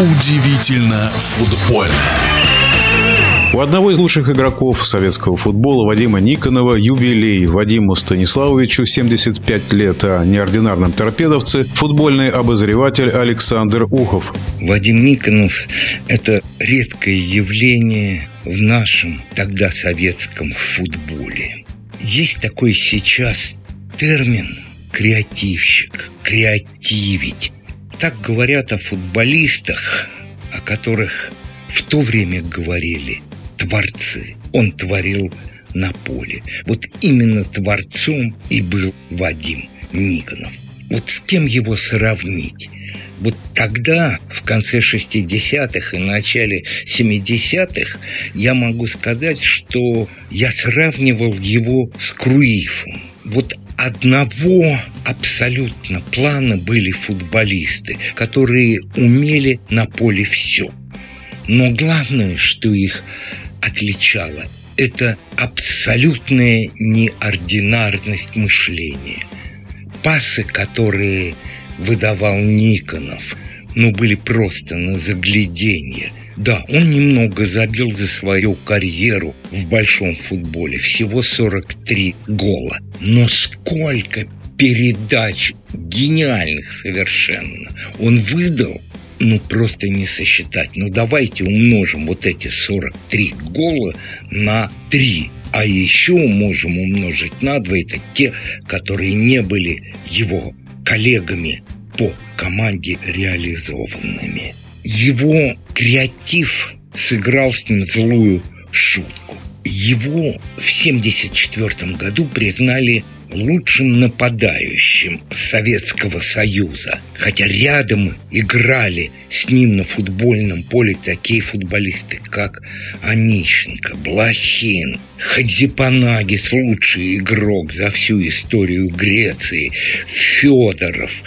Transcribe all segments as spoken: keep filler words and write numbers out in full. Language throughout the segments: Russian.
Удивительно футбольно. У одного из лучших игроков советского футбола Вадима Никонова юбилей. Вадиму Станиславовичу семьдесят пять лет, а неординарном торпедовце футбольный обозреватель Александр Ухов. Вадим Никонов – это редкое явление в нашем тогда советском футболе. Есть такой сейчас термин «креативщик», «креативить». Так говорят о футболистах, о которых в то время говорили творцы. Он творил на поле. Вот именно творцом и был Вадим Никонов. Вот с кем его сравнить? Вот тогда, в конце шестидесятых и начале семидесятых, я могу сказать, что я сравнивал его с Круиффом. Вот одного абсолютно плана были футболисты, которые умели на поле все. Но главное, что их отличало, это абсолютная неординарность мышления. Пасы, которые выдавал Никонов, ну, были просто на загляденье. Да, он немного забил за свою карьеру в большом футболе. Всего сорок три гола. Но сколько передач гениальных совершенно он выдал, ну, просто не сосчитать. Ну, давайте умножим вот эти сорок три гола на три. А еще можем умножить на два. Это те, которые не были его коллегами по команде реализованными. Его креатив сыграл с ним злую шутку. Его в семьдесят четвёртом году признали лучшим нападающим Советского Союза. Хотя рядом играли с ним на футбольном поле такие футболисты, как Онищенко, Блохин, Хадзипанагис, лучший игрок за всю историю Греции, Федоров,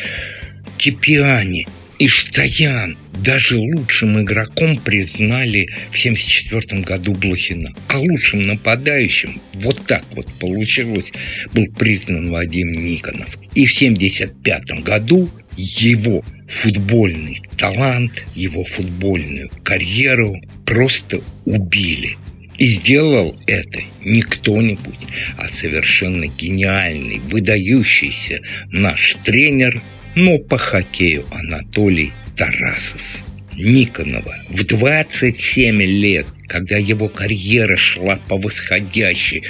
Кипиани и Штаян. Даже лучшим игроком признали в семьдесят четвёртом году Блохина. А лучшим нападающим, вот так вот получилось, был признан Вадим Никонов. И в семьдесят пятом году его футбольный талант, его футбольную карьеру просто убили. И сделал это не кто-нибудь, а совершенно гениальный, выдающийся наш тренер, но по хоккею Анатолий Тарасов. Никонова в двадцать семь лет, когда его карьера шла по восходящей,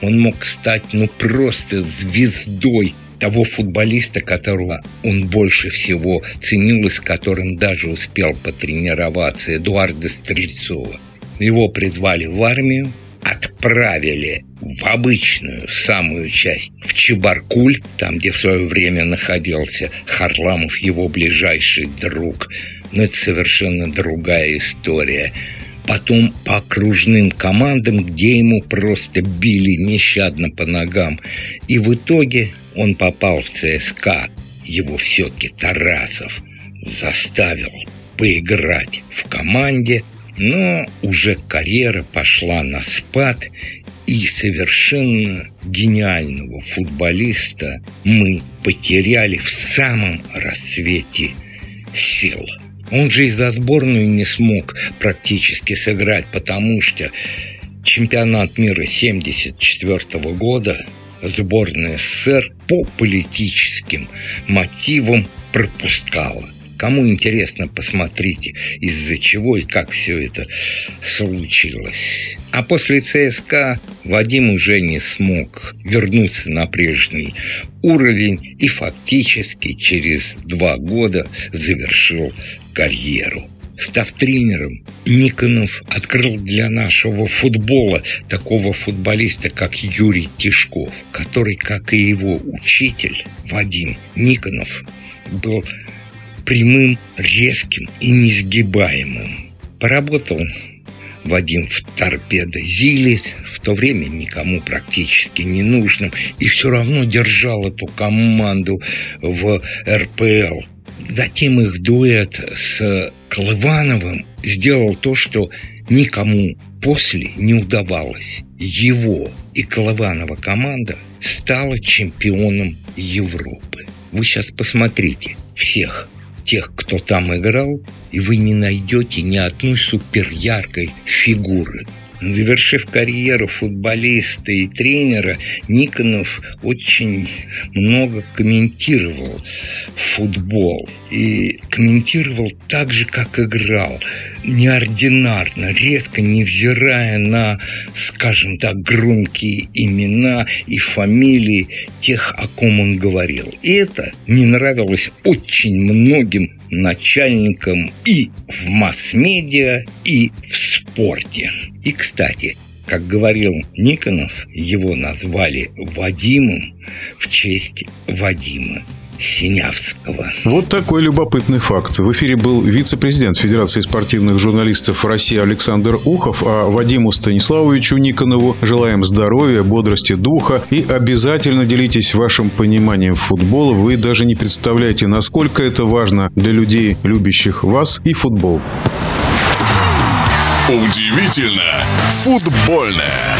он мог стать ну просто звездой того футболиста, которого он больше всего ценил и с которым даже успел потренироваться, Эдуарда Стрельцова. Его призвали в армию, отправили в обычную самую часть, в Чебаркуль, там, где в свое время находился Харламов, его ближайший друг. Но это совершенно другая история. Потом по окружным командам, где ему просто били нещадно по ногам. И в итоге он попал в ЦСКА. Его все-таки Тарасов заставил поиграть в команде. Но уже карьера пошла на спад, и совершенно гениального футболиста мы потеряли в самом расцвете сил. Он же и за сборную не смог практически сыграть, потому что чемпионат мира семьдесят четвёртого года сборная СССР по политическим мотивам пропускала. Кому интересно, посмотрите, из-за чего и как все это случилось. А после ЦСКА Вадим уже не смог вернуться на прежний уровень и фактически через два года завершил карьеру. Став тренером, Никонов открыл для нашего футбола такого футболиста, как Юрий Тишков, который, как и его учитель Вадим Никонов, был прямым, резким и несгибаемым. Поработал Вадим в «Торпедо-ЗИЛе», в то время никому практически не нужным, и все равно держал эту команду в эр пэ эл. Затем их дуэт с Колывановым сделал то, что никому после не удавалось. Его и Колыванова команда стала чемпионом Европы. Вы сейчас посмотрите всех тех, кто там играл, и вы не найдете ни одной суперяркой фигуры. Завершив карьеру футболиста и тренера, Никонов очень много комментировал футбол. И комментировал так же, как играл. Неординарно, резко, невзирая на, скажем так, громкие имена и фамилии тех, о ком он говорил. И это не нравилось очень многим начальником и в масс-медиа, и в спорте. И, кстати, как говорил Никонов, его назвали Вадимом в честь Вадима Синявского. Вот такой любопытный факт. В эфире был вице-президент Федерации спортивных журналистов России Александр Ухов. А Вадиму Станиславовичу Никонову желаем здоровья, бодрости духа. И обязательно делитесь вашим пониманием футбола. Вы даже не представляете, насколько это важно для людей, любящих вас и футбол. Удивительно футбольное.